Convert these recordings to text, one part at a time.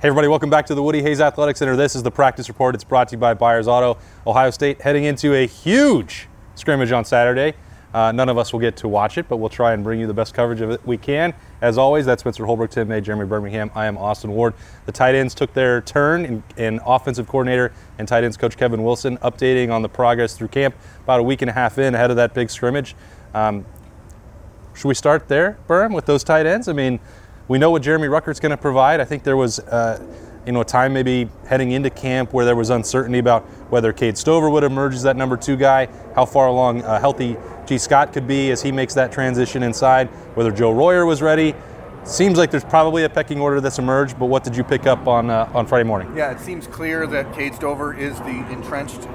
Hey everybody, welcome back to the Woody Hayes Athletic Center. This is the practice report. It's brought to you by Byers Auto. Ohio State heading into a huge scrimmage on Saturday. None of us will get to watch it, but we'll try and bring you the best coverage of it we can. As always, that's Spencer Holbrook, Tim May, Jeremy Birmingham. I am Austin Ward. The tight ends took their turn in offensive coordinator and tight ends coach Kevin Wilson, updating on the progress through camp about a week and a half in ahead of that big scrimmage. Should we start there, Birm, with those tight ends? I mean, we know what Jeremy Ruckert's going to provide. I think there was a time maybe heading into camp where there was uncertainty about whether Cade Stover would emerge as that number two guy, how far along a healthy G. Scott could be as he makes that transition inside, whether Joe Royer was ready. Seems like there's probably a pecking order that's emerged, but what did you pick up on Friday morning? Yeah, it seems clear that Cade Stover is the entrenched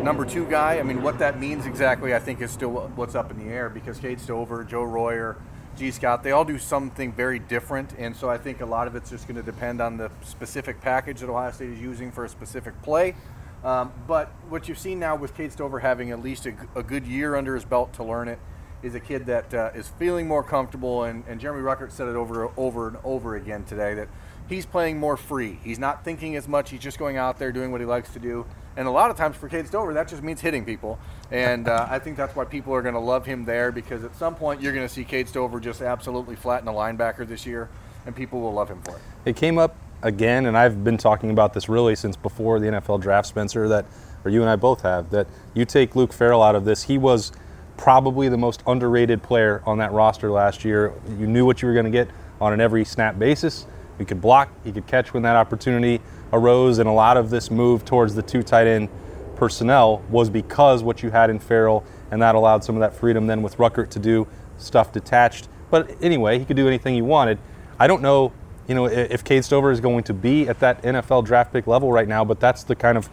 number two guy. I mean, what that means exactly, I think, is still what's up in the air, because Cade Stover, Joe Royer, G. Scott, they all do something very different, and so I think a lot of it's just going to depend on the specific package that Ohio State is using for a specific play. But what you've seen now with Cade Stover having at least a good year under his belt to learn it is a kid that is feeling more comfortable, and Jeremy Ruckert said it over and over again today that he's playing more free. He's not thinking as much. He's just going out there doing what he likes to do. And a lot of times for Cade Stover, that just means hitting people. And I think that's why people are going to love him there, because at some point you're going to see Cade Stover just absolutely flatten a linebacker this year, and people will love him for it. It came up again, and I've been talking about this really since before the NFL draft, Spencer, that, or you and I both have, that you take Luke Farrell out of this. He was probably the most underrated player on that roster last year. You knew what you were going to get on an every snap basis. He could block, he could catch when that opportunity arose, and a lot of this move towards the two tight end personnel was because what you had in Farrell, and that allowed some of that freedom then with Ruckert to do stuff detached. But anyway, he could do anything he wanted. I don't know, if Cade Stover is going to be at that NFL draft pick level right now, but that's the kind of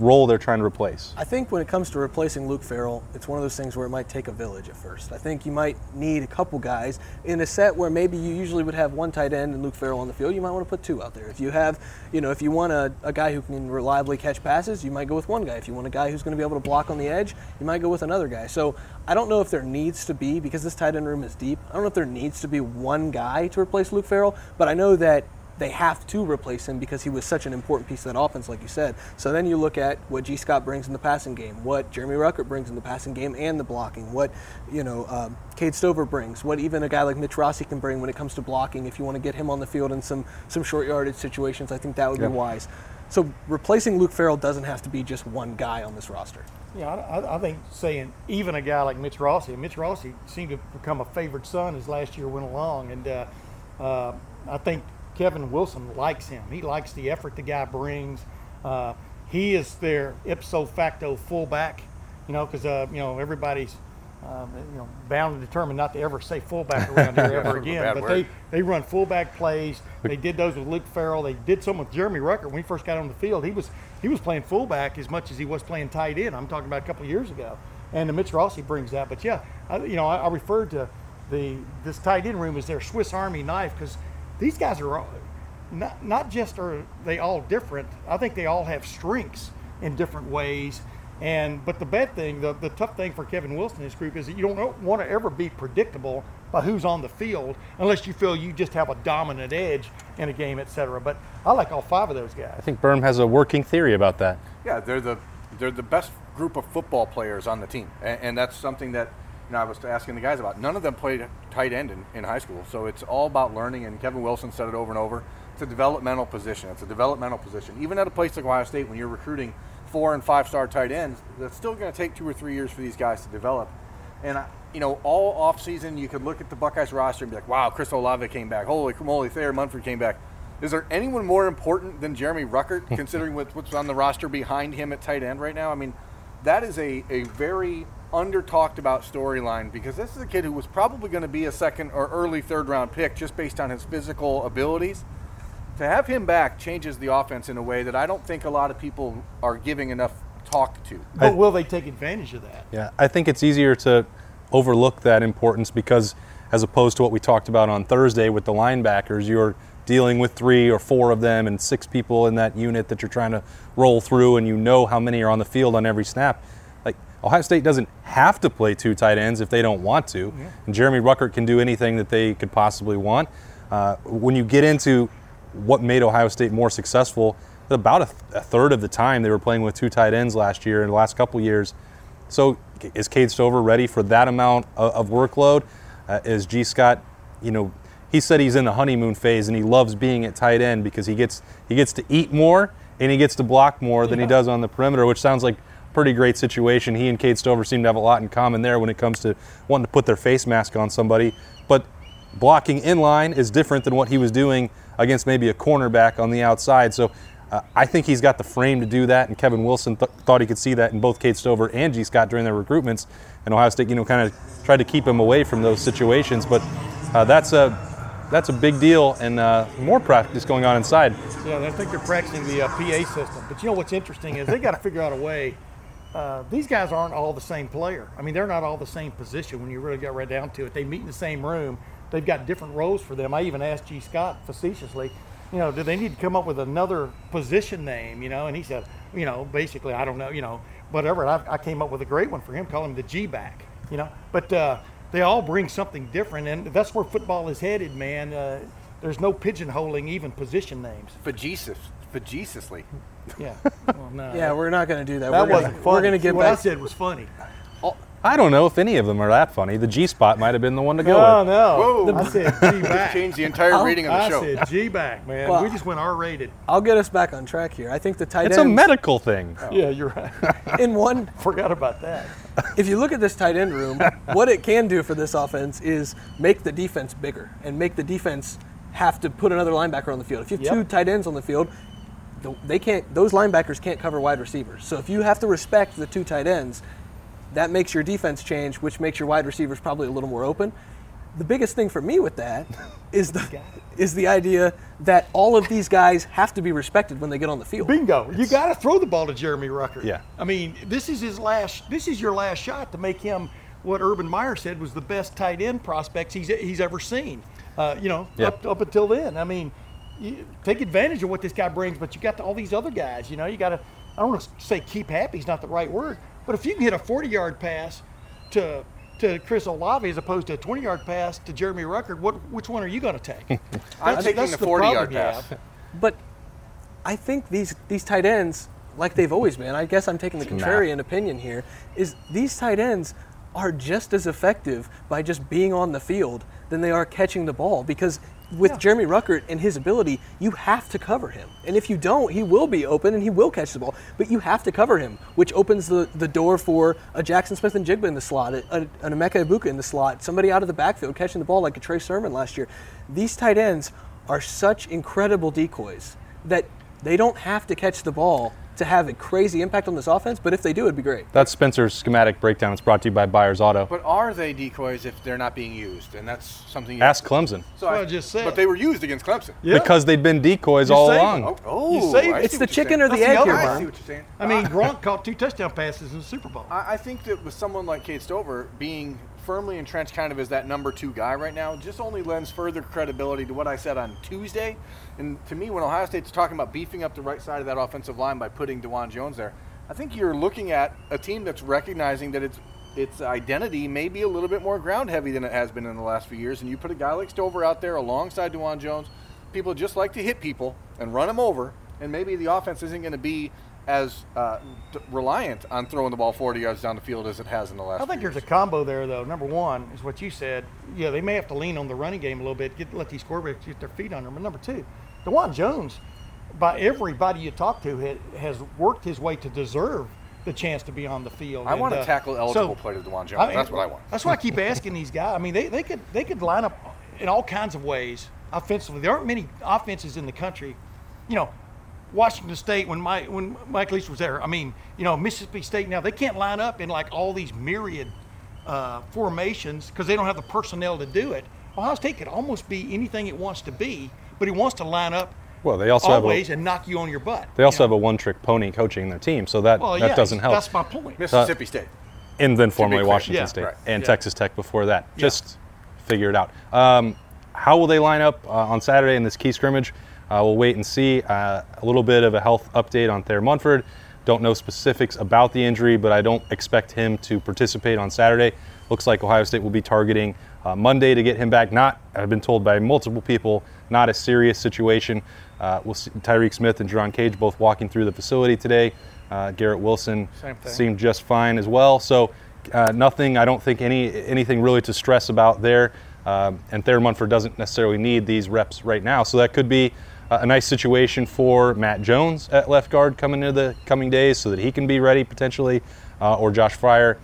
role they're trying to replace. I think when it comes to replacing Luke Farrell, it's one of those things where it might take a village at first. I think you might need a couple guys in a set where maybe you usually would have one tight end and Luke Farrell on the field. You might want to put two out there. If you have, if you want a guy who can reliably catch passes, you might go with one guy. If you want a guy who's going to be able to block on the edge, you might go with another guy. So I don't know if there needs to be, because this tight end room is deep, I don't know if there needs to be one guy to replace Luke Farrell, but I know that they have to replace him because he was such an important piece of that offense, like you said. So then you look at what G. Scott brings in the passing game, what Jeremy Ruckert brings in the passing game and the blocking, what Cade Stover brings, what even a guy like Mitch Rossi can bring when it comes to blocking. If you want to get him on the field in some short yardage situations, I think that would be wise. So replacing Luke Farrell doesn't have to be just one guy on this roster. Yeah, I think saying even a guy like Mitch Rossi seemed to become a favored son as last year went along, and I think Kevin Wilson likes him. He likes the effort the guy brings. He is their ipso facto fullback, because everybody's bound and determined not to ever say fullback around here ever again. But they run fullback plays. They did those with Luke Farrell. They did some with Jeremy Ruckert when he first got on the field. He was playing fullback as much as he was playing tight end. I'm talking about a couple of years ago. And the Mitch Rossi brings that. But yeah, I referred to this tight end room as their Swiss Army knife, because these guys are not just are they all different. I think they all have strengths in different ways. But the bad thing, the tough thing for Kevin Wilson and his group is that you don't want to ever be predictable by who's on the field unless you feel you just have a dominant edge in a game, et cetera. But I like all five of those guys. I think Berm has a working theory about that. Yeah, they're the best group of football players on the team, and that's something that I was asking the guys about. None of them played tight end in high school, so it's all about learning, and Kevin Wilson said it over and over. It's a developmental position. Even at a place like Ohio State, when you're recruiting 4- and 5-star tight ends, that's still going to take 2 or 3 years for these guys to develop. And, all offseason you could look at the Buckeyes roster and be like, wow, Chris Olave came back. Holy moly, Thayer Munford came back. Is there anyone more important than Jeremy Ruckert, considering what's on the roster behind him at tight end right now? I mean, that is a very under-talked about storyline, because this is a kid who was probably going to be a second or early third-round pick just based on his physical abilities. to have him back changes the offense in a way that I don't think a lot of people are giving enough talk to. But will they take advantage of that? Yeah, I think it's easier to overlook that importance because as opposed to what we talked about on Thursday with the linebackers, you're dealing with 3 or 4 of them and 6 people in that unit that you're trying to roll through, and you know how many are on the field on every snap. Like, Ohio State doesn't have to play 2 tight ends if they don't want to. Yeah. And Jeremy Ruckert can do anything that they could possibly want. When you get into what made Ohio State more successful, about a third of the time they were playing with 2 tight ends last year and the last couple years. So is Cade Stover ready for that amount of workload? Is G. Scott, you know, he said he's in the honeymoon phase and he loves being at tight end because he gets to eat more and he gets to block more than he does on the perimeter, which sounds like a pretty great situation. He and Cade Stover seem to have a lot in common there when it comes to wanting to put their face mask on somebody. But blocking in line is different than what he was doing against maybe a cornerback on the outside. So I think he's got the frame to do that, and Kevin Wilson thought he could see that in both Cade Stover and G. Scott during their recruitments. And Ohio State, you know, kind of tried to keep him away from those situations. But that's a big deal, and more practice going on inside. Yeah, I think they're practicing the PA system. But you know what's interesting is they got to figure out a way. These guys aren't all the same player. I mean, they're not all the same position when you really get right down to it. They meet in the same room. They've got different roles for them. I even asked G. Scott facetiously, you know, do they need to come up with another position name, you know? And he said, you know, basically, I don't know, you know, whatever. And I came up with a great one for him, call him the G-back, you know. But they all bring something different, and that's where football is headed, man. There's no pigeonholing even position names. Fagiously. Yeah. Well, no. Yeah, we're not going to do that. That wasn't funny. We're going to get back. What I said was funny. I don't know if any of them are that funny. The G spot might have been the one to go with. Oh, no. Whoa. I said G back. Changed the entire reading of the show. I said G back, man. Well, we just went R-rated. I'll get us back on track here. I think the tight end. It's a medical thing. Oh. Yeah, you're right. Forgot about that. If you look at this tight end room, what it can do for this offense is make the defense bigger and make the defense have to put another linebacker on the field. If you have 2 tight ends on the field, they can't. Those linebackers can't cover wide receivers. So if you have to respect the 2 tight ends, that makes your defense change, which makes your wide receivers probably a little more open. The biggest thing for me with that is the idea that all of these guys have to be respected when they get on the field. Bingo. You got to throw the ball to Jeremy Ruckert. Yeah. I mean, this is your last shot to make him what Urban Meyer said was the best tight end prospects he's ever seen. Up until then. I mean, you take advantage of what this guy brings, but you got all these other guys, you know, you got to, I don't want to say keep happy is not the right word. But if you can hit a 40-yard pass to Chris Olave as opposed to a 20-yard pass to Jeremy Ruckert, which one are you going to take? I'm taking the 40-yard pass. But I think these tight ends, like they've always been, I guess I'm taking the contrarian opinion here, is these tight ends are just as effective by just being on the field than they are catching the ball because with Jeremy Ruckert and his ability, you have to cover him. And if you don't, he will be open and he will catch the ball. But you have to cover him, which opens the door for a Jackson Smith-Njigba in the slot, an Emeka Ibuka in the slot, somebody out of the backfield catching the ball like a Trey Sermon last year. These tight ends are such incredible decoys that they don't have to catch the ball to have a crazy impact on this offense, but if they do, it'd be great. That's Spencer's schematic breakdown. It's brought to you by Byers Auto. But are they decoys if they're not being used? And that's something you ask Clemson. So I just said. But they were used against Clemson. Yeah. Because they'd been decoys all along. It's the chicken or the egg here, Brian. I see what you're saying. I mean, Gronk caught 2 touchdown passes in the Super Bowl. I think that with someone like Cade Stover being firmly entrenched kind of as that number 2 guy right now just only lends further credibility to what I said on Tuesday. And to me, when Ohio State's talking about beefing up the right side of that offensive line by putting DeJuan Jones there, I think you're looking at a team that's recognizing that its identity may be a little bit more ground heavy than it has been in the last few years. And you put a guy like Stover out there alongside DeJuan Jones, people just like to hit people and run them over, and maybe the offense isn't going to be as reliant on throwing the ball 40 yards down the field as it has in the last. I think there's a combo there, though. Number one is what you said. Yeah, they may have to lean on the running game a little bit, let these quarterbacks get their feet under them. But number 2, DeJuan Jones, by everybody you talk to, has worked his way to deserve the chance to be on the field. I want to tackle eligible player to DeJuan Jones. That's what I want. That's why I keep asking these guys. I mean, they could line up in all kinds of ways offensively. There aren't many offenses in the country, you know. Washington State, when Mike Leach was there, I mean, you know, Mississippi State now, they can't line up in like all these myriad formations because they don't have the personnel to do it. Ohio State could almost be anything it wants to be, but it wants to line up Well, they also always have a, and knock you on your butt. They also have a one-trick pony coaching their team, so that doesn't help. That's my point. Mississippi State, and then formerly Washington State, right. And Texas Tech before that. Yeah. Just figure it out. How will they line up on Saturday in this key scrimmage? We'll wait and see. A little bit of a health update on Thayer Munford. Don't know specifics about the injury, but I don't expect him to participate on Saturday. Looks like Ohio State will be targeting Monday to get him back. Not, I've been told by multiple people, not a serious situation. We'll see Tyreek Smith and Jerron Cage both walking through the facility today. Garrett Wilson seemed just fine as well. So nothing, I don't think anything really to stress about there. And Thayer Munford doesn't necessarily need these reps right now. So that could be a nice situation for Matt Jones at left guard coming into the coming days so that he can be ready potentially, or Josh Fryer.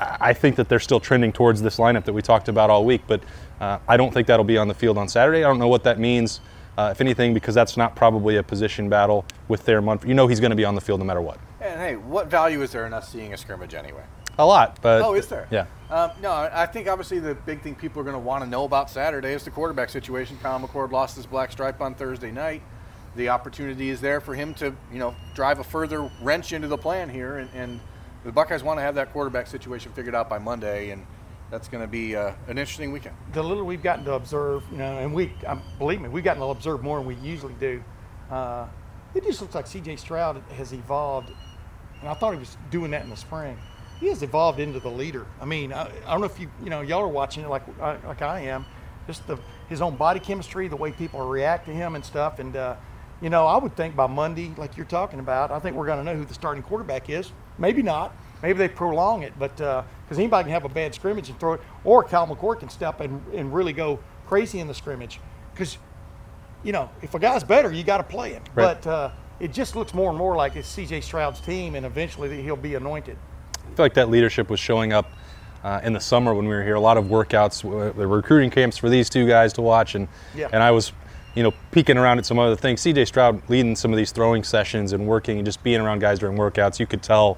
I think that they're still trending towards this lineup that we talked about all week, but I don't think that'll be on the field on Saturday. I don't know what that means, if anything, because that's not probably a position battle with Thayer Munford. You know he's going to be on the field no matter what. And, hey, what value is there in us seeing a scrimmage anyway? A lot, but is there? Yeah. No, I think obviously the big thing people are going to want to know about Saturday is the quarterback situation. Kyle McCord lost his black stripe on Thursday night. The opportunity is there for him to, you know, drive a further wrench into the plan here, and the Buckeyes want to have that quarterback situation figured out by Monday, and that's going to be an interesting weekend. The little we've gotten to observe, you know, and believe me, we've gotten to observe more than we usually do. It just looks like CJ Stroud has evolved, and I thought he was doing that in the spring. He has evolved into the leader. I mean, I don't know if y'all are watching it like I am, just his own body chemistry, the way people react to him and stuff. And, you know, I would think by Monday, like you're talking about, I think we're going to know who the starting quarterback is. Maybe not. Maybe they prolong it, but because anybody can have a bad scrimmage and throw it, or Kyle McCord can step and really go crazy in the scrimmage. Because, you know, if a guy's better, you got to play him. Right. But it just looks more and more like it's C.J. Stroud's team, and eventually he'll be anointed. I feel like that leadership was showing up in the summer when we were here. A lot of workouts, the recruiting camps for these two guys to watch, and I was, you know, peeking around at some other things. C.J. Stroud leading some of these throwing sessions and working and just being around guys during workouts. You could tell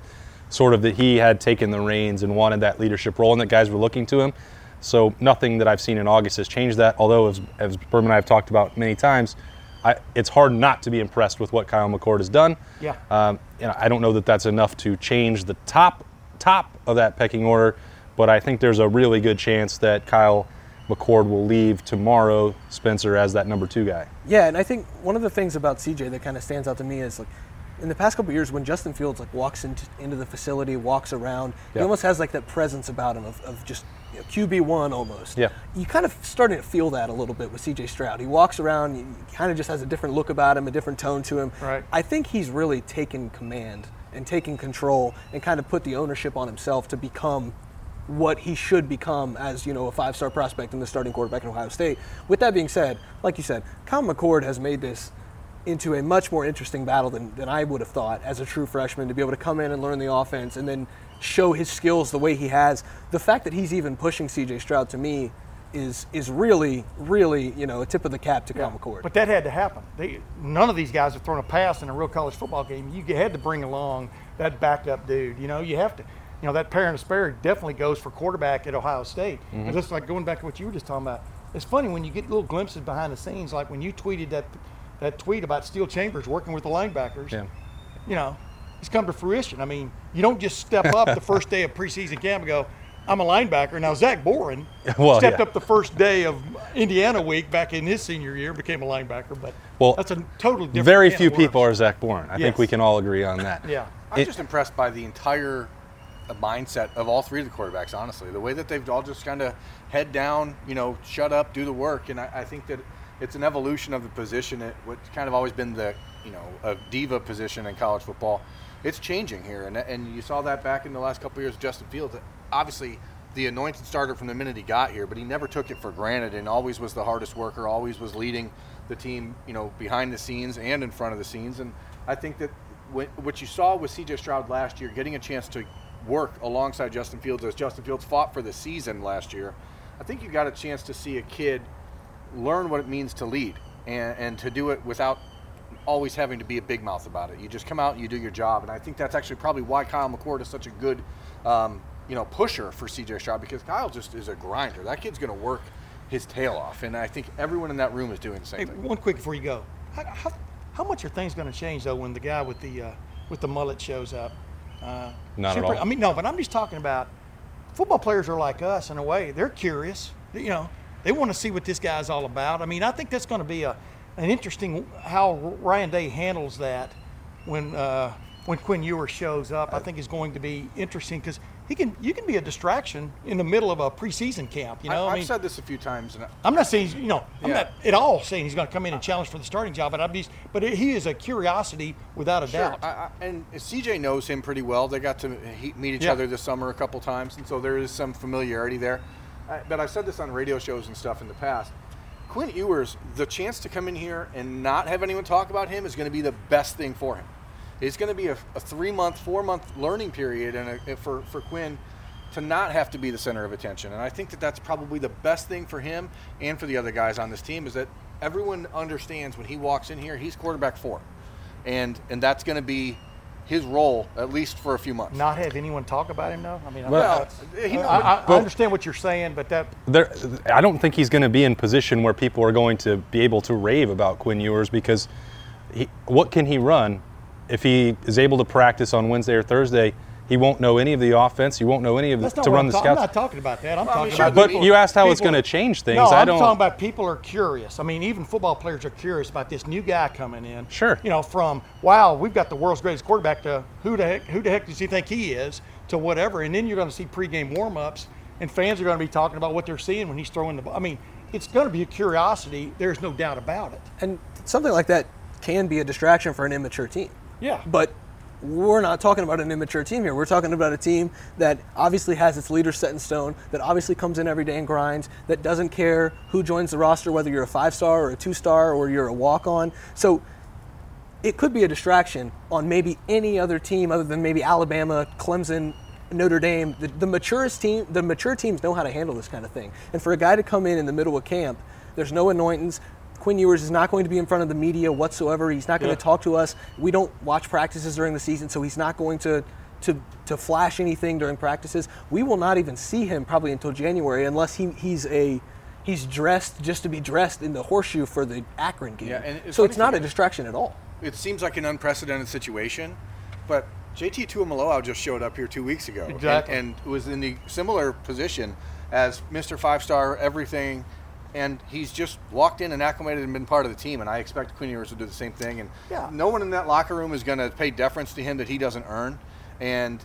sort of that he had taken the reins and wanted that leadership role and that guys were looking to him. So nothing that I've seen in August has changed that, although as Berman and I have talked about many times, it's hard not to be impressed with what Kyle McCord has done. Yeah. And I don't know that that's enough to change the top of that pecking order, but I think there's a really good chance that Kyle McCord will leave tomorrow, Spencer, as that number two guy. Yeah, and I think one of the things about CJ that kind of stands out to me is, like, in the past couple of years when Justin Fields, like, walks into the facility, walks around, he almost has, like, that presence about him of just, you know, QB1 almost. Yeah. You kind of starting to feel that a little bit with CJ Stroud. He walks around, he kind of just has a different look about him, a different tone to him. Right. I think he's really taken command and taking control and kind of put the ownership on himself to become what he should become as, you know, a five-star prospect and the starting quarterback at Ohio State. With that being said, like you said, Kyle McCord has made this into a much more interesting battle than I would have thought as a true freshman, to be able to come in and learn the offense and then show his skills the way he has. The fact that he's even pushing CJ Stroud, to me, is really, really, you know, a tip of the cap to Kyle McCord. But that had to happen. None of these guys have thrown a pass in a real college football game. You had to bring along that backed up dude. You know, you have to. You know, that parent spare definitely goes for quarterback at Ohio State. Mm-hmm. It's just like going back to what you were just talking about. It's funny when you get little glimpses behind the scenes, like when you tweeted that tweet about Steel Chambers working with the linebackers. Yeah. You know, it's come to fruition. I mean, you don't just step up the first day of preseason camp and go, I'm a linebacker. Now, Zach Boren stepped up the first day of Indiana week back in his senior year, became a linebacker. But that's a totally different. Very few people are Zach Boren. I think we can all agree on that. Yeah. I'm just impressed by the entire mindset of all three of the quarterbacks, honestly. The way that they've all just kind of head down, you know, shut up, do the work. And I think that it's an evolution of the position. What's kind of always been the, you know, a diva position in college football. It's changing here. And you saw that back in the last couple of years with Justin Fields. Obviously, the anointed starter from the minute he got here, but he never took it for granted and always was the hardest worker, always was leading the team, you know, behind the scenes and in front of the scenes. And I think that what you saw with C.J. Stroud last year, getting a chance to work alongside Justin Fields as Justin Fields fought for the season last year, I think you got a chance to see a kid learn what it means to lead and to do it without always having to be a big mouth about it. You just come out and you do your job. And I think that's actually probably why Kyle McCord is such a good you know, pusher for CJ Stroud, because Kyle just is a grinder. That kid's going to work his tail off, and I think everyone in that room is doing the same thing. One quick before you go, How much are things going to change though when the guy with the mullet shows up? Not at all. I mean, no, but I'm just talking about football players are like us in a way. They're curious. You know, they want to see what this guy's all about. I mean, I think that's going to be an interesting how Ryan Day handles that when Quinn Ewers shows up. I think is going to be interesting because you can be a distraction in the middle of a preseason camp. You know, I've said this a few times. And I'm not saying I'm not at all saying he's going to come in and challenge for the starting job. But he is a curiosity without a doubt. And CJ knows him pretty well. They got to meet each other this summer a couple times, and so there is some familiarity there. But I've said this on radio shows and stuff in the past. Quinn Ewers, the chance to come in here and not have anyone talk about him is going to be the best thing for him. It's going to be a 3-month, 4-month learning period for Quinn to not have to be the center of attention. And I think that's probably the best thing for him and for the other guys on this team is that everyone understands when he walks in here, he's quarterback 4. And that's going to be his role, at least for a few months. Not have anyone talk about him, though? I mean, I understand what you're saying, but that... I don't think he's going to be in position where people are going to be able to rave about Quinn Ewers because what can he run? If he is able to practice on Wednesday or Thursday, he won't know any of the offense. He won't know any of to run the scouts. I'm not talking about that. But you asked how it's going to change things. No, I'm talking about people are curious. I mean, even football players are curious about this new guy coming in. Sure. You know, from, wow, we've got the world's greatest quarterback to who the heck does he think he is to whatever. And then you're going to see pregame warm-ups, and fans are going to be talking about what they're seeing when he's throwing the ball. I mean, it's going to be a curiosity. There's no doubt about it. And something like that can be a distraction for an immature team. Yeah. But we're not talking about an immature team here. We're talking about a team that obviously has its leader set in stone, that obviously comes in every day and grinds, that doesn't care who joins the roster, whether you're a 5-star or a 2-star or you're a walk-on. So it could be a distraction on maybe any other team other than maybe Alabama, Clemson, Notre Dame. The mature teams know how to handle this kind of thing. And for a guy to come in the middle of camp, there's no anointings. Quinn Ewers is not going to be in front of the media whatsoever. He's not going to talk to us. We don't watch practices during the season, so he's not going to flash anything during practices. We will not even see him probably until January unless he's dressed just to be dressed in the horseshoe for the Akron game. Yeah, and so it's not a distraction at all. It seems like an unprecedented situation, but JT Tuimoloau just showed up here 2 weeks ago and was in the similar position as Mr. 5-star everything. And he's just walked in and acclimated and been part of the team, and I expect Quinn Ewers to do the same thing. And no one in that locker room is going to pay deference to him that he doesn't earn. And,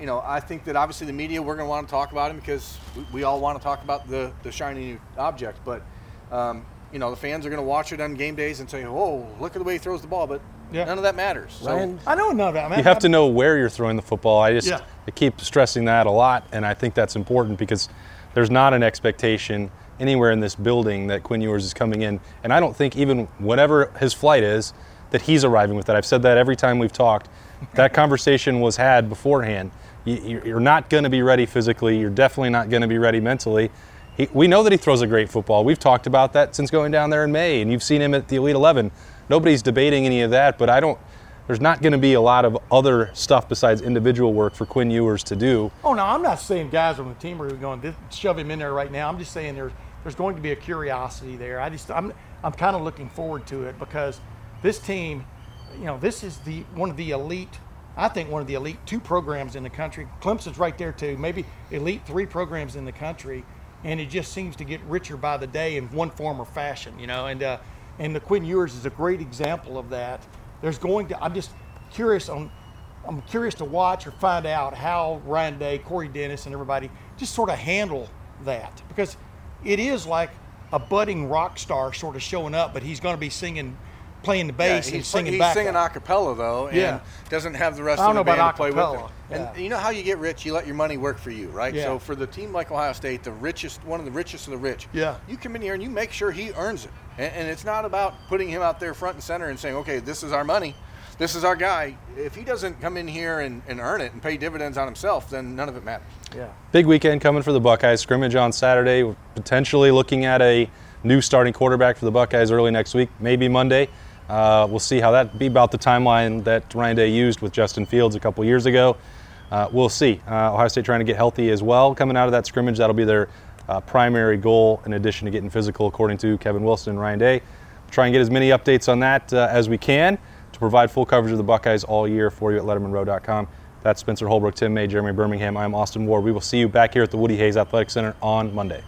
you know, I think that obviously the media, we're going to want to talk about him because we all want to talk about the shiny new object. But, you know, the fans are going to watch it on game days and say, oh, look at the way he throws the bball. But none of that matters. So, I don't know that. You have to know where you're throwing the football. I keep stressing that a lot, and I think that's important because there's not an expectation – anywhere in this building that Quinn Ewers is coming in. And I don't think even whatever his flight is that he's arriving with that. I've said that every time we've talked. That conversation was had beforehand. You're not going to be ready physically. You're definitely not going to be ready mentally. We know that he throws a great football. We've talked about that since going down there in May, and you've seen him at the Elite 11. Nobody's debating any of that, but there's not going to be a lot of other stuff besides individual work for Quinn Ewers to do. Oh, no, I'm not saying guys on the team are going to shove him in there right now. I'm just saying there's going to be a curiosity there. I'm kind of looking forward to it because this team, you know, this is one of the elite 2 programs in the country. Clemson's right there too, maybe elite 3 programs in the country, and it just seems to get richer by the day in one form or fashion, you know. And the Quinn Ewers is a great example of that. I'm curious to watch or find out how Ryan Day, Corey Dennis, and everybody just sort of handle that because it is like a budding rock star sort of showing up, but he's going to be singing, playing the bass and singing back. He's singing a cappella, though, and doesn't have the rest of the band to play with him. And you know how you get rich? You let your money work for you, right? Yeah. So for the team like Ohio State, one of the richest of the rich, you come in here and you make sure he earns it. And it's not about putting him out there front and center and saying, okay, this is our money. This is our guy. If he doesn't come in here and earn it and pay dividends on himself, then none of it matters. Yeah. Big weekend coming for the Buckeyes. Scrimmage on Saturday. We're potentially looking at a new starting quarterback for the Buckeyes early next week, maybe Monday. We'll see how that be about the timeline that Ryan Day used with Justin Fields a couple years ago. We'll see. Ohio State trying to get healthy as well. Coming out of that scrimmage, that'll be their primary goal in addition to getting physical, according to Kevin Wilson and Ryan Day. try and get as many updates on that as we can to provide full coverage of the Buckeyes all year for you at LettermanRow.com. That's Spencer Holbrook, Tim May, Jeremy Birmingham. I'm Austin Ward. We will see you back here at the Woody Hayes Athletic Center on Monday.